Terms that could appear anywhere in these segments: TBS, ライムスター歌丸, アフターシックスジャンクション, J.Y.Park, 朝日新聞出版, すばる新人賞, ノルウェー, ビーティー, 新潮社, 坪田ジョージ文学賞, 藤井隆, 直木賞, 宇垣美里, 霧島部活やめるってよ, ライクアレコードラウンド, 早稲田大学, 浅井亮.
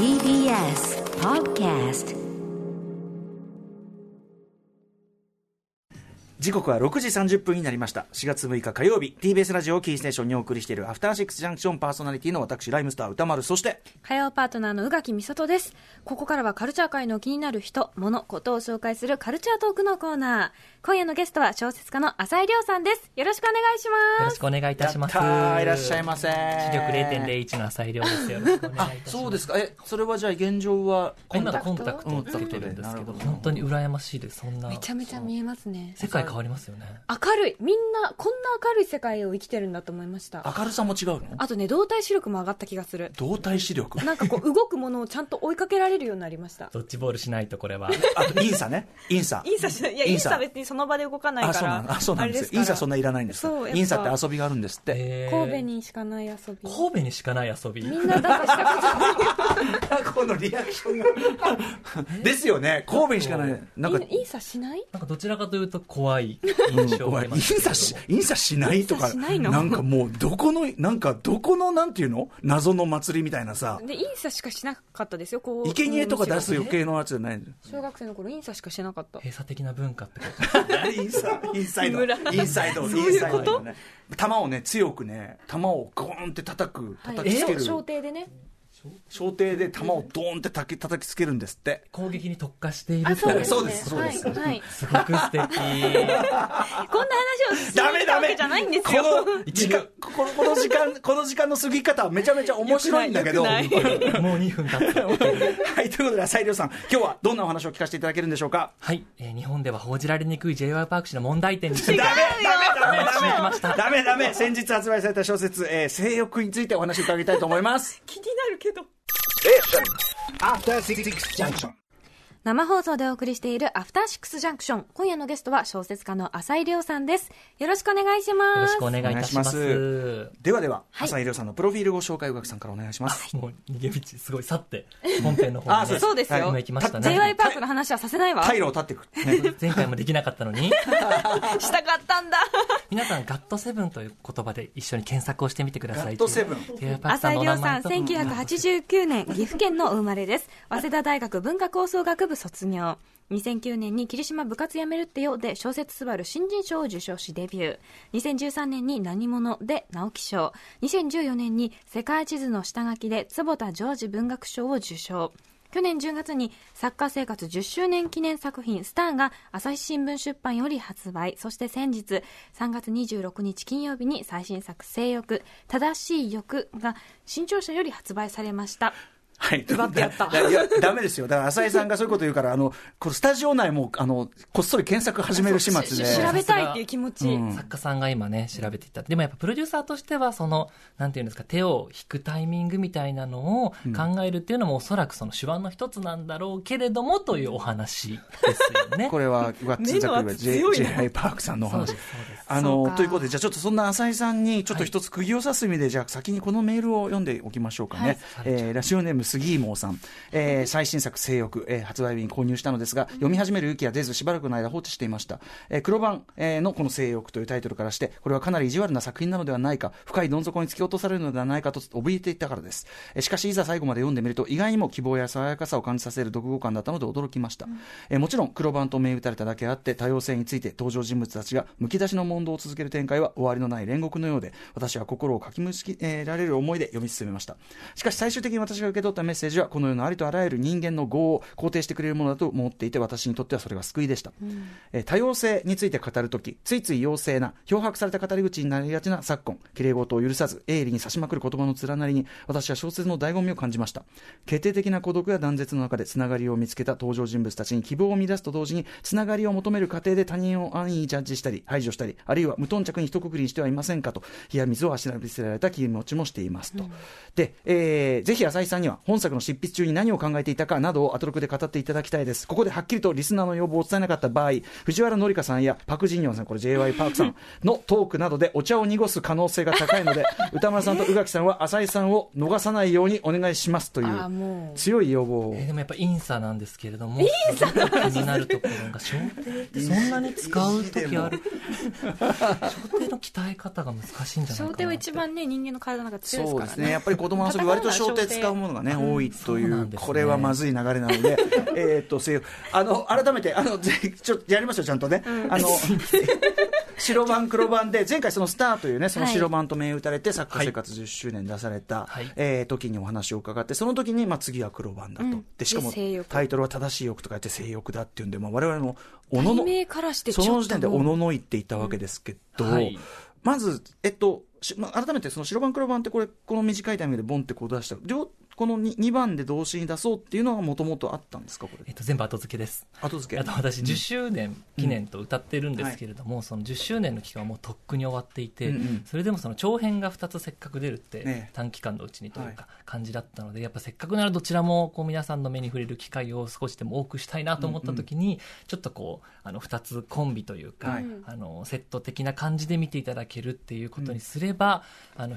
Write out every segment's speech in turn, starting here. TBS Podcast。時刻は6時30分になりました。4月6日火曜日、 TBS ラジオをキーステーションにお送りしているアフターシックスジャンクション、パーソナリティの私ライムスター歌丸、そして火曜パートナーの宇垣美里です。ここからはカルチャー界の気になる人、物、ことを紹介するカルチャートークのコーナー。今夜のゲストは小説家の浅井亮さんです。よろしくお願いします。よろしくお願いいたします。いらっしゃいませ。視力 0.01 の浅井亮です。よろしくお願いいたします。そうですか。それはじゃあ現状はコンタクトをつけてるんですけど、本当に羨ましいです。そんなめちゃめちゃ見えますね。世界変わりますよね。明るい、みんなこんな明るい世界を生きてるんだと思いました。明るさも違うの。あとね、動体視力も上がった気がする。動体視力なんかこう動くものをちゃんと追いかけられるようになりました。ドッジボールしないと。これはあとインサしない。いや、インサ別にその場で動かないから。あ、そうなんです。インサそんないらないんです。インサって遊びがあるんですって。神戸にしかない遊び。神戸にしかない遊び。みんなだからしたことないこのリアクションがですよね。神戸にしかない。なんかインサしない。なんかどちらかというと怖い印象を。印刷しないとか、なんかもうどこのなんていうの、謎の祭りみたいなさ。で印刷しかしなかったですよ。こう生贄とか出す余計のやつじゃない。小学生の頃印刷しかしなかった。閉鎖的な文化ってこと。インサイド。そういうこと。玉をね強くね、玉をゴーンって叩きつける。小艇でね。小艇で弾をドーンって叩きつけるんですって。攻撃に特化している。そうです、はい、すごく素敵こんな話をするわけじゃないんですよ。この時間の過ぎ方はめちゃめちゃ面白いんだけどもう2分経ったはい、ということで浅井亮さん、今日はどんなお話を聞かせていただけるんでしょうか。はい、日本では報じられにくい J.Y.Park 氏の問題点について。ダメ。先日発売された小説、性欲についてお話を伺いたいと思います気になるけど生放送でお送りしているアフターシックスジャンクション。今夜のゲストは小説家の浅井亮さんです。よろしくお願いします。よろしくお願いいたします。では、はい、浅井亮さんのプロフィールご紹介、宇垣さんからお願いします。もう逃げ道すごい去って本編の方に、ね、そうですよ。今行きましたね。 J.Y.Park の話はさせないわ。退路を立ってくる、ね、前回もできなかったのにしたかったんだ皆さんガットセブンという言葉で一緒に検索をしてみてください。ガットセブン。浅井亮さん、1989年岐阜県のお生まれです。早稲田大学文化構想学部卒業。2009年に霧島部活やめるってよで小説すばる新人賞を受賞しデビュー。2013年に何者で直木賞。2014年に世界地図の下書きで坪田ジョージ文学賞を受賞。去年10月に作家生活10周年記念作品スターが朝日新聞出版より発売。そして先日3月26日金曜日に最新作性欲正しい欲が新潮社より発売されました。はい、奪ってやった。いや、ダメですよ。だから浅井さんがそういうこと言うから、スタジオ内もこっそり検索始める始末で調べたいっていう気持ち、うん、作家さんが今ね調べていった。でもやっぱプロデューサーとしてはなんていうんですか、手を引くタイミングみたいなのを考えるっていうのも、おそらく手腕の一つなんだろうけれども、というお話ですよねこれはワッツザクルは J.Y.Park さんのお話。ということで、じゃあちょっとそんな浅井さんにちょっと一つ釘を刺す意味で、はい、じゃあ先にこのメールを読んでおきましょうかね、はい、ラジオネーム杉井猛さん、最新作性欲、発売日に購入したのですが、読み始める勇気は出ずしばらくの間放置していました、黒板、のこの性欲というタイトルからして、これはかなり意地悪な作品なのではないか、深いどん底に突き落とされるのではないかと怯えていたからです、しかしいざ最後まで読んでみると、意外にも希望や爽やかさを感じさせる読後感だったので驚きました、もちろん黒板と銘打たれただけあって、多様性について登場人物たちがむき出しの問答を続ける展開は終わりのない煉獄のようで、私は心をかきむしられる思いで読み進めました。しかし最終的に私が受け取ったメッセージは、この世のありとあらゆる人間の業を肯定してくれるものだと思っていて、私にとってはそれが救いでした、多様性について語るとき、ついつい妖精な漂白された語り口になりがちな昨今、綺麗事を許さず鋭利に差しまくる言葉の連なりに、私は小説の醍醐味を感じました。決定的な孤独や断絶の中でつながりを見つけた登場人物たちに希望を見出すと同時に、つながりを求める過程で他人を安易にジャッジしたり排除したり、あるいは無頓着に一括りにしてはいませんかと冷や水をあしらびせられた気持ちもしていますと、で、ぜひ浅井さんには本作の執筆中に何を考えていたかなどをアトロクで語っていただきたいです。ここではっきりとリスナーの要望を伝えなかった場合、藤原紀香さんやパクジンヨンさん、これ J.Y.Park さんのトークなどでお茶を濁す可能性が高いので歌丸さんと宇垣さんは浅井さんを逃さないようにお願いしますという強い要望を、でもやっぱインサなんですけれども、インサになるところが、小艇ってそんなに使う時ある小艇の鍛え方が難しいんじゃないかなって。小艇は一番ね、人間の体の中強いですからね。そうですね、やっぱり子供の遊び割と小艇使うものがね、多いという、これはまずい流れなので改めてちょっとやりましょうちゃんとね、白番黒番で前回そのスターというね、その白番と銘打たれて作家生活10周年出された時にお話を伺って、その時にまあ次は黒番だと、でしかもタイトルは正しい欲と書いて性欲だっていうんで、まあ我々もおののその時点でおののいっていたわけですけど、まず改めてその白番黒番ってこの短いタイミングでボンってこう出したこの 2番で動詞に出そうっていうのはもともとあったんですか、これ。全部後付けです。後付け。あと私10周年記念と歌ってるんですけれども、その10周年の期間はもうとっくに終わっていて、それでもその長編が2つせっかく出るって短期間のうちにというか感じだったので、やっぱせっかくならどちらもこう皆さんの目に触れる機会を少しでも多くしたいなと思った時に、ちょっとこう2つコンビというか、セット的な感じで見ていただけるっていうことにすれば、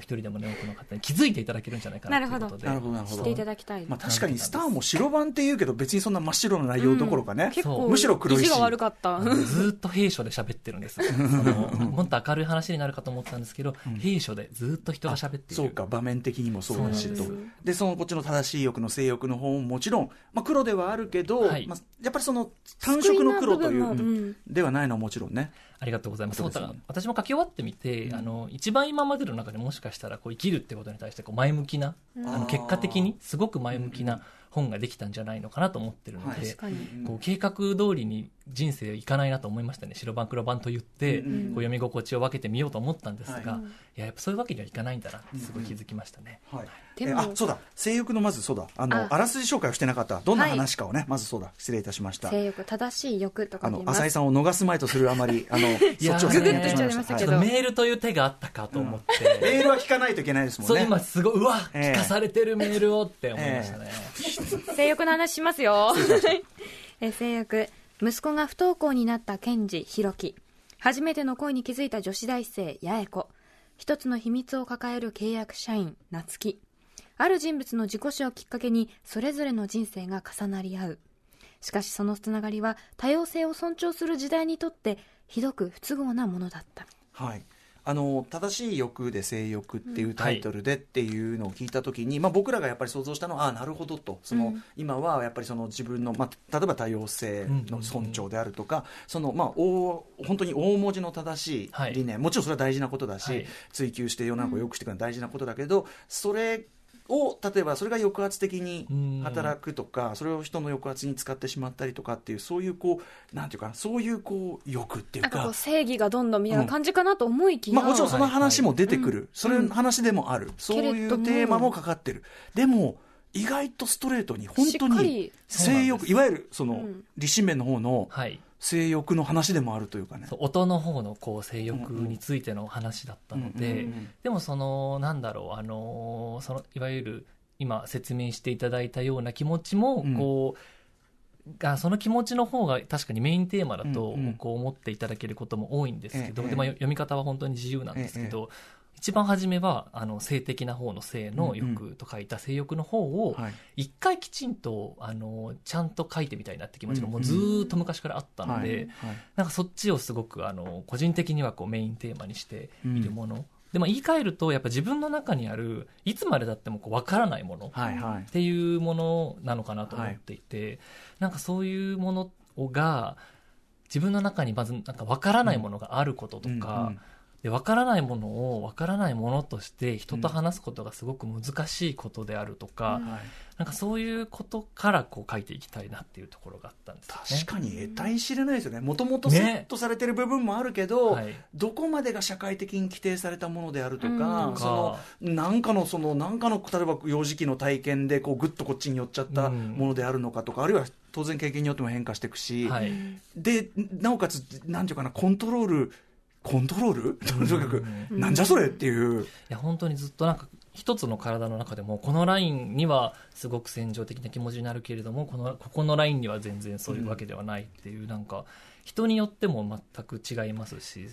一人でもね多くの方に気づいていただけるんじゃないかなということで。していただきたい。まあ、確かにスターも白番って言うけど別にそんな真っ白の内容どころかね、むしろ黒いしが悪かったずっと平所で喋ってるんですもっと明るい話になるかと思ったんですけど、平所でずっと人が喋っている。そうか、場面的にもそうだしと。でそのこっちの正しい欲の性欲の方ももちろん、まあ、黒ではあるけど、やっぱりその単色の黒という、ではないのはもちろんね。ありがとうございます。そうだ、私も書き終わってみて、一番今までの中でもしかしたらこう生きるってことに対してこう前向きな、結果的にすごく前向きな本ができたんじゃないのかなと思ってるので、こう計画通りに人生いかないなと思いましたね。白番黒番と言ってこう読み心地を分けてみようと思ったんですが、やっぱそういうわけにはいかないんだなってすごい気づきましたね。あ、そうだ、性欲のまずそうだ、あらすじ紹介をしてなかった。どんな話かをね、まずそうだ、失礼いたしました。性欲、正しい欲と書きます。浅井さんを逃すまいとするあまりそっちをググッとしちゃいましたけど、メールという手があったかと思ってメールは聞かないといけないですもんね。そう、今すごい、うわ、聞かされてるメールをって思いましたね。性欲の話しますよ性欲、息子が不登校になった賢治弘樹、初めての恋に気づいた女子大生八重子、一つの秘密を抱える契約社員夏希、ある人物の自己死をきっかけにそれぞれの人生が重なり合う。しかしそのつながりは多様性を尊重する時代にとってひどく不都合なものだった。はい、正しい欲で性欲っていうタイトルでっていうのを聞いた時に、まあ、僕らがやっぱり想像したのは、あ、なるほどと、その、今はやっぱりその自分の、まあ、例えば多様性の尊重であるとか、その、まあ、本当に大文字の正しい理念、もちろんそれは大事なことだし、追求して世の中を良くしていくのは大事なことだけど、それを例えばそれが抑圧的に働くとか、それを人の抑圧に使ってしまったりとかっていう、そういうこうなんていうか、そういうこう欲っていうか、なんか正義がどんどんみたいな感じかなと思いきや、もちろんその話も出てくる、それの話でもある、そういうテーマもかかってる。でも意外とストレートに本当に性欲、いわゆるその理心面の方の性欲の話でもあるというかね、そう、音の方のこう性欲についての話だったので、でもそのなんだろう、そのいわゆる今説明していただいたような気持ちもこう、その気持ちの方が確かにメインテーマだとこう思っていただけることも多いんですけど、で、まあ、読み方は本当に自由なんですけど、一番初めは性的な方の性の欲と書いた性欲の方を一回きちんとちゃんと書いてみたいなって気持ちがもうずっと昔からあったので、なんかそっちをすごく個人的にはこうメインテーマにしているもので、も言い換えるとやっぱ自分の中にあるいつまでだってもこう分からないものっていうものなのかなと思っていて、なんかそういうものが自分の中にまずなんか分からないものがあることとかで、分からないものを分からないものとして人と話すことがすごく難しいことであるとか、なんかそういうことからこう書いていきたいなっていうところがあったんですよね。確かに得体知れないですよね。もともとセットされてる部分もあるけど、どこまでが社会的に規定されたものであるとか、そのなんかの例えば幼児期の体験でこうグッとこっちに寄っちゃったものであるのかとか、あるいは当然経験によっても変化していくし、でなおかつなんていうかな、コントロールとにかくなんじゃそれっていう、いや本当にずっとなんか一つの体の中でもこのラインにはすごく戦場的な気持ちになるけれども、ここのラインには全然そういうわけではないっていう、なんか人によっても全く違いますし、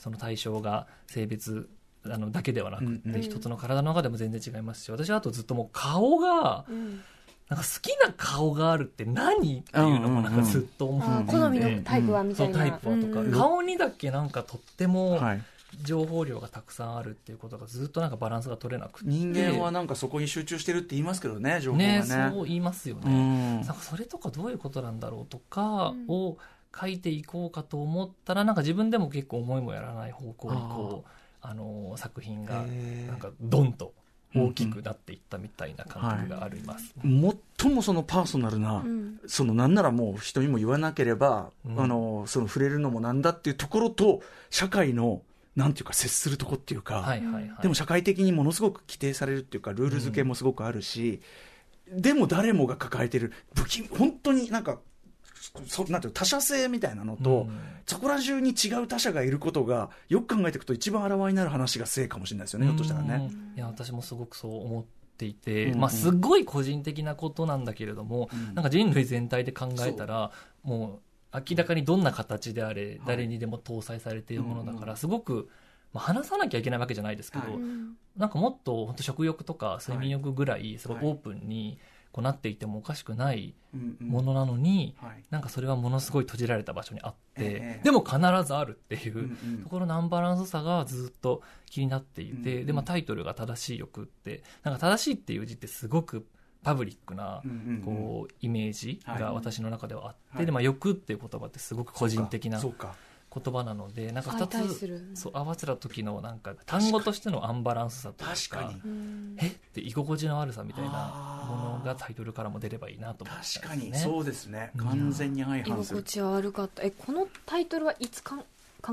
その対象が性別だけではなくて一つの体の中でも全然違いますし、私はあとずっともう顔が、なんか好きな顔があるって何っていうのもなんかずっと思って、好みのタイプはみたいな、そう、タイプはとか、顔にだけなんかとっても情報量がたくさんあるっていうことがずっとなんかバランスが取れなくて、人間はなんかそこに集中してるって言いますけどね、情報が ねそう言いますよね、うん、なんかそれとかどういうことなんだろうとかを書いていこうかと思ったら、なんか自分でも結構思いもやらない方向にこう作品がなんかドンと大きくなっていったみたいな感覚があります、うんはい、最もそのパーソナルな、うん、そのなんならもう人にも言わなければ、うん、その触れるのもなんだっていうところと社会のなんていうか接するとこっていうか、はいはいはい、でも社会的にものすごく規定されるっていうかルール付けもすごくあるし、うん、でも誰もが抱えてる不気味、本当になんかなんていう他者性みたいなのと、うん、そこら中に違う他者がいることがよく考えていくと一番現れになる話が性かもしれないですよね、ひょっとしたらね。いや私もすごくそう思っていて、うんうんまあ、すごい個人的なことなんだけれども、うん、なんか人類全体で考えたらもう明らかにどんな形であれ、うん、誰にでも搭載されているものだから、はい、すごく、まあ、話さなきゃいけないわけじゃないですけど、はい、なんかもっと本当食欲とか睡眠欲ぐらいすごいオープンに、はいこうなっていてもおかしくないものなのに、うんうんはい、なんかそれはものすごい閉じられた場所にあって、でも必ずあるっていう、うんうん、ところのアンバランスさがずっと気になっていて、うんうんでまあ、タイトルが正しい欲ってなんか正しいっていう字ってすごくパブリックなこうイメージが私の中ではあって、うんうんうんでまあ、欲っていう言葉ってすごく個人的な言葉なのでなんか2つそう合わせた時のなんか単語としてのアンバランスさとかえって居心地の悪さみたいなものがタイトルからも出ればいいなと思って、ね、確かにそうですね完全に相反する、居心地は悪かった。このタイトルはいつ考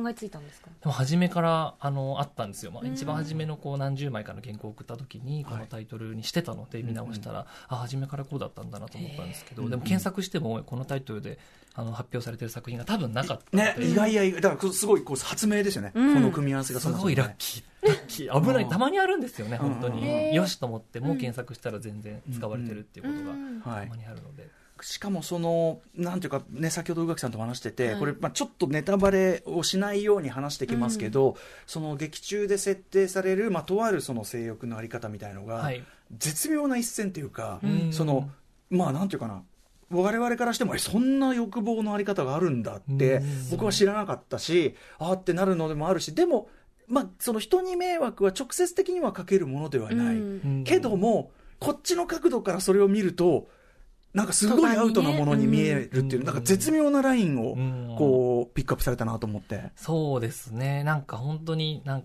えついたんですか。でも初めからあったんですよ、まあ、一番初めのこう何十枚かの原稿を送った時にこのタイトルにしてたので見直したら、はいうんうん、初めからこうだったんだなと思ったんですけど、でも検索してもこのタイトルで発表されてる作品が多分なかったので、ね、意外だからすごいこう発明ですよね、うん、この組み合わせがそもそも、ね、すごいラッキー危ない、うん、たまにあるんですよね本当に、うん、よしと思ってもう検索したら全然使われてるっていうことがたまにあるので、うんうんはいしかもそのなんていうかね先ほど宇垣さんと話してて、はい、これまあちょっとネタバレをしないように話してきますけど、うん、その劇中で設定されるまあとあるその性欲のあり方みたいのが、はい、絶妙な一線というか、うん、そのまあなんていうかな我々からしてもそんな欲望のあり方があるんだって僕は知らなかったし、うん、あーってなるのでもあるしでもまあその人に迷惑は直接的にはかけるものではない、うん、けどもこっちの角度からそれを見るとなんかすごいアウトなものに見えるっていう、なんか絶妙なラインをこうピックアップされたなと思って、うん、そうですねなんか本当になん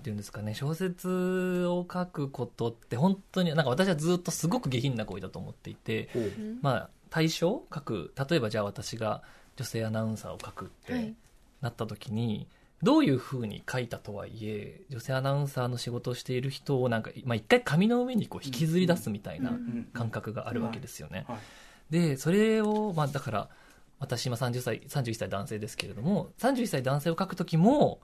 ていうんですかね小説を書くことって本当になんか私はずっとすごく下品な行為だと思っていて、うん、まあ対象書く例えばじゃあ私が女性アナウンサーを書くってなった時に、はいどういう風に書いたとはいえ女性アナウンサーの仕事をしている人をなんか、まあ、一回紙の上にこう引きずり出すみたいな感覚があるわけですよね、うんうんうん、でそれを、まあ、だから私今31歳男性ですけれども31歳男性を書くときも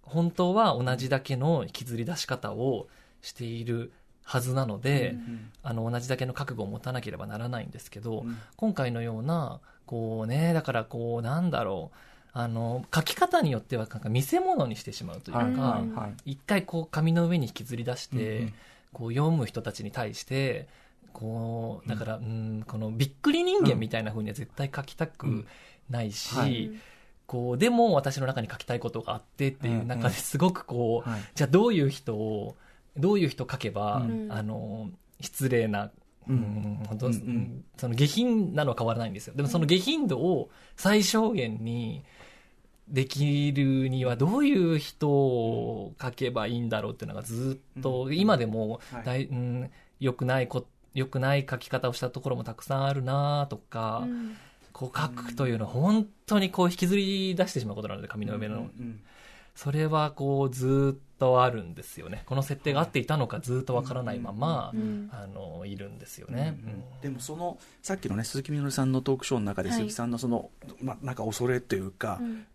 本当は同じだけの引きずり出し方をしているはずなので、うんうん、同じだけの覚悟を持たなければならないんですけど、うん、今回のようなこうねだからこうなんだろう書き方によってはなんか見せ物にしてしまうというか、はいはいはい、一回こう紙の上に引きずり出して、うん、こう読む人たちに対してこうだから、うん、このびっくり人間みたいな風には絶対書きたくないし、うんうんはい、こうでも私の中に書きたいことがあってっていう中ですごくこう、うんうん、じゃあどういう人書けば、うん、失礼なうんうん、本当、うんうん、その下品なのは変わらないんですよ。でもその下品度を最小限にできるにはどういう人を書けばいいんだろうっていうのがずっと今でも良くない書き方をしたところもたくさんあるなとか、うん、こう書くというのは本当にこう引きずり出してしまうことなので紙の上の、うんうん、それはこうずっとあるんですよね。この設定が合っていたのかずっとわからないまま、うん、いるんですよね、うんうん、でもそのさっきのね鈴木みのるさんのトークショーの中で、はい、鈴木さんのその、なんか恐れというか、うん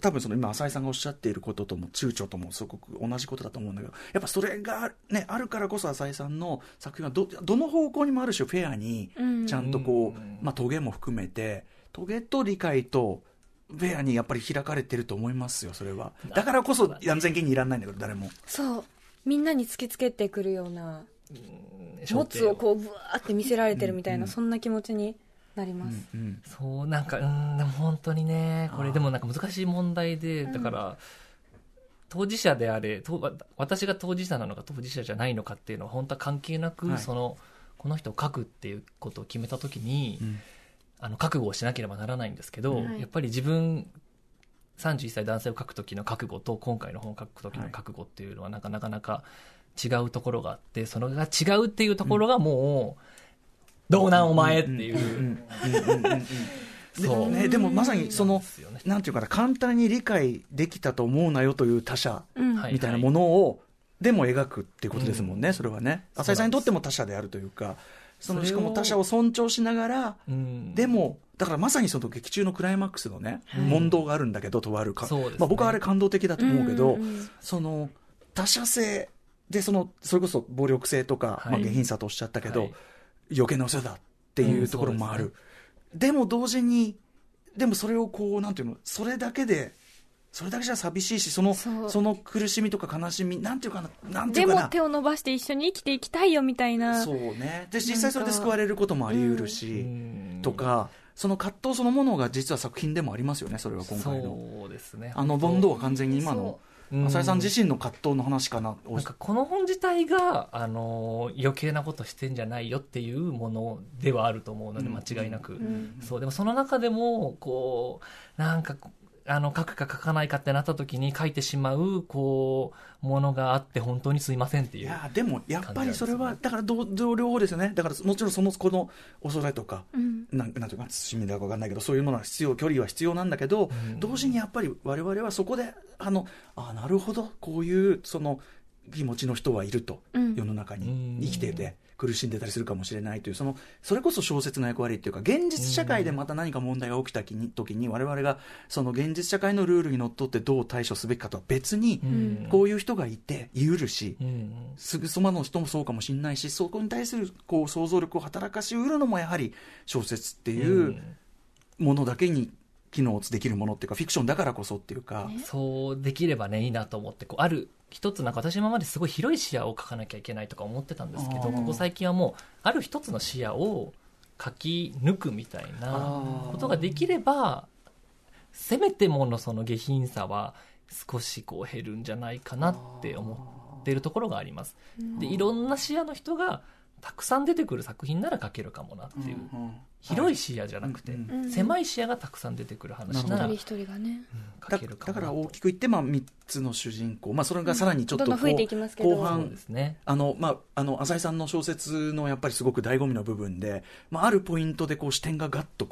多分その今浅井さんがおっしゃっていることとも躊躇ともすごく同じことだと思うんだけどやっぱそれが、ね、あるからこそ浅井さんの作品は どの方向にもある種フェアにちゃんとこう、うんまあ、トゲも含めてトゲと理解とフェアにやっぱり開かれてると思いますよ。それはだからこそ安全圏にいらないんだけど誰もそうみんなに突きつけてくるようなモツをこうブワーって見せられてるみたいな、うんうん、そんな気持ちになります、うんうん、そうなんかでも本当にねこれでもなんか難しい問題でだから、当事者であれ、私が当事者なのか当事者じゃないのかっていうのは本当は関係なく、はい、この人を書くっていうことを決めた時に、うん、覚悟をしなければならないんですけど、はい、やっぱり自分31歳男性を書く時の覚悟と今回の本を書く時の覚悟っていうのはなかなか違うところがあって、それが違うっていうところがもう、うん、どうなんお前っていうそうね、でもまさになんていうかな、簡単に理解できたと思うなよという他者みたいなものをでも描くっていうことですもんね、うん、それはね、浅井さんにとっても他者であるというか、しかも他者を尊重しながら、うん、でもだからまさに劇中のクライマックスのね、うん、問答があるんだけど、とあるか、ね、まあ、僕はあれ感動的だと思うけど、うん、他者性でそれこそ暴力性とか、はい、まあ、下品さとおっしゃったけど、はい、余計なお世話だっていうところもある、うん、でも同時に、でもそれをなんていうの、それだけじゃ寂しいし、その苦しみとか悲しみ、なんていうかな、でも手を伸ばして一緒に生きていきたいよみたいな。そうね。で、実際それで救われることもあり得るし、うん、とか、その葛藤そのものが実は作品でもありますよね。それは今回の。そうですね。問答は完全に今の浅井さん自身の葛藤の話かな。なんかこの本自体が、余計なことしてんじゃないよっていうものではあると思うので、間違いなく、うんうんうん、そう。でもその中でもなんか書くか書かないかってなった時に書いてしまうものがあって、本当にすいませんっていう。いやでもやっぱりそれはだから両方ですよね。だからもちろんこのおそれとか、うん、なんていうか趣味だか分かんないけど、そういうものは必要、距離は必要なんだけど、うん、同時にやっぱり我々はそこでなるほど、こういう気持ちの人はいると、うん、世の中に生きてて苦しんでたりするかもしれないという、それこそ小説の役割っていうか、現実社会でまた何か問題が起きた時に我々が現実社会のルールにのっとってどう対処すべきかとは別に、こういう人がいて言うるし、そばの人もそうかもしれないし、そこに対する想像力を働かしうるのもやはり小説っていうものだけに機能できるものっていうか、フィクションだからこそっていうか、そうできればね、いいなと思って、ある一つ、なんか私今まですごい広い視野を書かなきゃいけないとか思ってたんですけど、ここ最近はもうある一つの視野を書き抜くみたいなことができれば、せめてもの下品さは少し減るんじゃないかなって思ってるところがあります。で、いろんな視野の人がたくさん出てくる作品なら書けるかもなっていう、うんうん、広い視野じゃなくて、うんうん、狭い視野がたくさん出てくる話なら、一人一人がね、書けるかもなと。だから大きく言って、まあ、3つの主人公、まあ、それがさらにちょっと後半ですね、浅井さんの小説のやっぱりすごく醍醐味の部分で、まあ、あるポイントで視点がガッと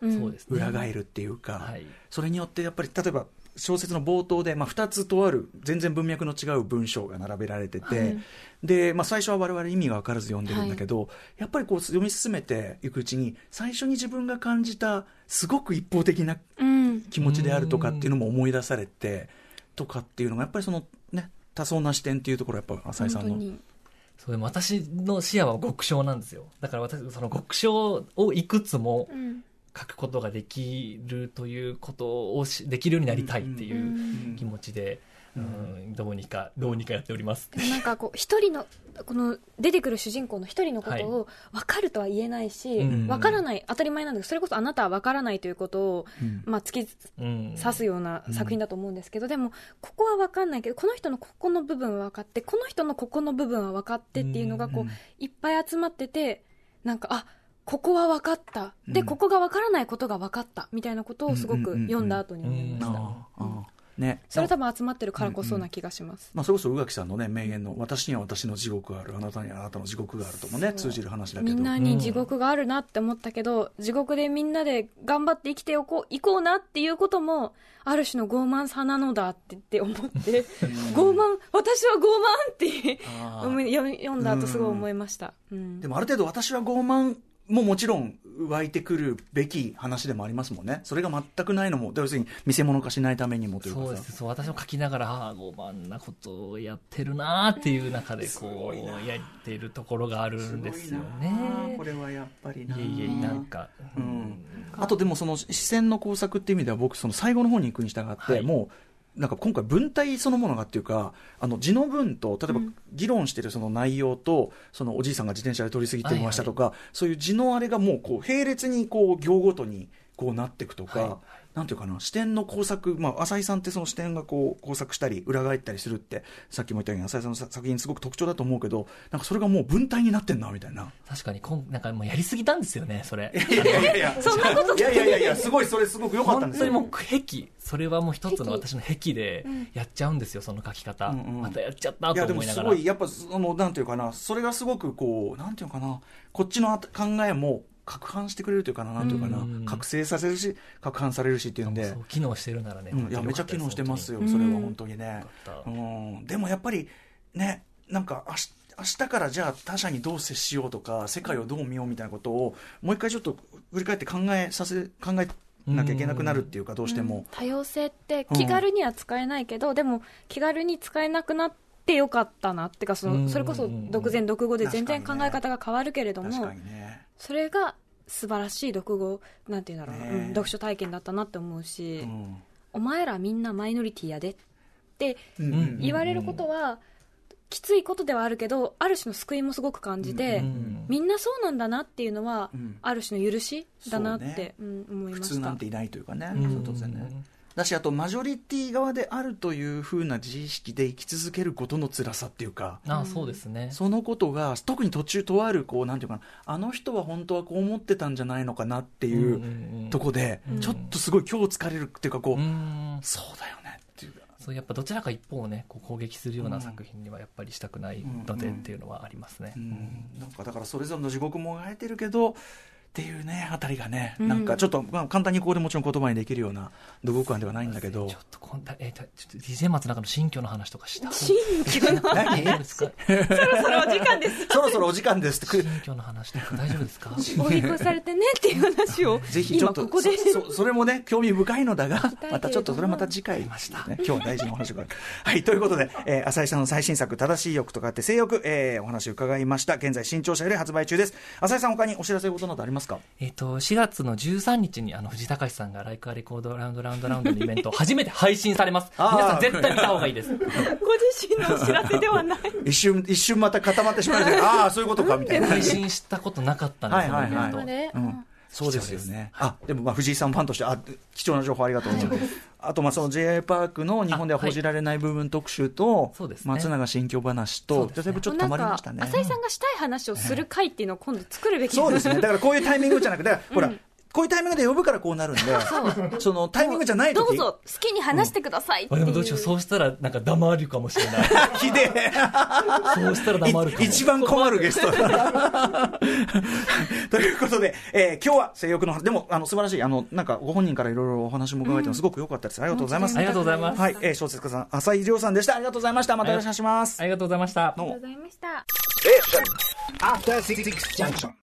うん、裏返るっていうか、はい、それによってやっぱり、例えば小説の冒頭で、まあ、2つとある全然文脈の違う文章が並べられてて、はい、でまあ、最初は我々意味が分からず読んでるんだけど、はい、やっぱり読み進めていくうちに、最初に自分が感じたすごく一方的な気持ちであるとかっていうのも思い出されてとかっていうのが、やっぱりね、多層な視点っていうところはやっぱ浅井さんの。そう、私の視野は極小なんですよ。だから私極小をいくつも、うん書くことができるということをできるようになりたいっていう気持ちで、うんうん、どうにかやっております。なんか一人のこの出てくる主人公の一人のことを分かるとは言えないし、はい、分からない、当たり前なんだけど、それこそあなたは分からないということを、まあ、突き刺すような作品だと思うんですけど、でもここは分かんないけど、この人のここの部分は分かって、この人のここの部分は分かってっていうのがいっぱい集まってて、なんかここは分かったで、ここが分からないことが分かったみたいなことをすごく読んだ後に思いました。それ多分集まってるからこそな気がします。まあ、それこそ宇垣さんの、ね、名言の、私には私の地獄がある、あなたにはあなたの地獄があるともね、通じる話だけど、みんなに地獄があるなって思ったけど、地獄でみんなで頑張って生きていこうなっていうこともある種の傲慢さなのだって思って傲慢、私は傲慢って読んだ後すごい思いました。でもある程度、私は傲慢ももちろん湧いてくるべき話でもありますもんね。それが全くないのも、要するに見せ物化しないためにもというか、そうです。そう、私も書きながら、傲慢なことをやってるなっていう中でやってるところがあるんですよね。これはやっぱりなんか、うん、あとでも視線の工作っていう意味では、僕最後の方に行くに従って、はい、もうなんか今回文体そのものがっていうか、字の文と、例えば議論してる内容と、うん、おじいさんが自転車で通り過ぎてましたとか、はいはい、そういう字のあれがもう並列に行ごとにこうなっていくとか、はい、なんていうかな、視点の工作、まあ、浅井さんってその視点がこう工作したり裏返ったりするってさっきも言ったように浅井さんの作品すごく特徴だと思うけど、なんかそれがもう文体になってんなみたいな。確かになんかもうやりすぎたんですよねそれ。そんなこといやいやいや、すごいそれすごく良かったんですよ。本当にもう癖、それはもう一つの私の癖でやっちゃうんですよその書き方、うんうん、またやっちゃったと思いながら。いやでもすごいやっぱそのなんていうかな、それがすごくこうなんていうかな、こっちの考えも攪拌してくれるというかな、なんというかな、覚醒させるし攪拌されるしっていうんで、そう機能してるならね、うん、いやめちゃ機能してますよそれは本当にね、うん、でもやっぱりね、なんか明日からじゃあ他者にどう接しようとか世界をどう見ようみたいなことをもう一回ちょっと振り返って考えなきゃいけなくなるっていうか、どうしても、うん、多様性って気軽には使えないけど、うん、でも気軽に使えなくなってよかったなってか、それこそ独善独語で全然考え方が変わるけれども、確かにね、それが素晴らしい独語なんていうんだろう、ね、うん、読書体験だったなって思うし、うん、お前らみんなマイノリティやでって言われることはきついことではあるけど、ある種の救いもすごく感じて、うんうんうん、みんなそうなんだなっていうのは、うん、ある種の許しだなって、そうね、うん、思いました。普通なんていないというかね、うん、当然ね、だしあとマジョリティ側であるという風な自意識で生き続けることの辛さっていうか、ああそうですね、そのことが特に途中とあるこうなんていうかな、あの人は本当はこう思ってたんじゃないのかなっていうとこで、うんうんうん、ちょっとすごい今日疲れるっていうかこう、うん、そうだよねっていうか、そうやっぱどちらか一方をねこう攻撃するような作品にはやっぱりしたくないのでっていうのはありますね、うんうんうん、なんかだからそれぞれの地獄も描いてるけどっていうねあたりがね、なんかちょっと、まあ、簡単にここでもちろん言葉にできるような独語感ではないんだけど、ちょっとDJ 松の中の新居の話とかした。新居の話ですか？そろそろお時間です。そろそろお時間です。新居の話とか大丈夫ですか？お引っ越しされてねっていう話をぜひちょっとここでそれもね興味深いのだが、またちょっとそれまた次回ました、ね、今日大事なお話があるはいということで、浅井さんの最新作正しい欲とかって性欲、お話を伺いました。現在新潮社より発売中です。浅井さん他にお知らせことなどありますか？4月の13日に藤井隆さんがライクアレコードラウンドのイベントを初めて配信されます。皆さん絶対見た方がいいです。ご自身のお知らせではない一瞬また固まってしまう。ああそういうことかみたいな。配信したことなかったんですよ、はいはいはい、イベント、うん、そうですよね。あでもまあ藤井さんファンとして貴重な情報ありがとうございます、はい、あとまあその J.I. パークの日本では報じられない部分特集と、はいね、松永新居話と、ね、全部ちょっとたまりましたね。浅井さんがしたい話をする回っていうのを今度作るべきです、そうですね。だからこういうタイミングじゃなくて、ほら、うん、こういうタイミングで呼ぶからこうなるんでそのタイミングじゃない時どうぞ好きに話してくださいっていう、うん、でもどうしよう、そうしたらなんか黙るかもしれないひでそうしたら黙るかも一番困るゲストということで、今日は性欲の話でも素晴らしいなんかご本人からいろいろお話も伺えてもすごく良かったです、うん、ありがとうございます。ありがとうございます。はい、小説家さん浅井亮さんでした。ありがとうございました。またよろしくお願いします。ありがとうございました。どうもありがとうございました。After 66 junction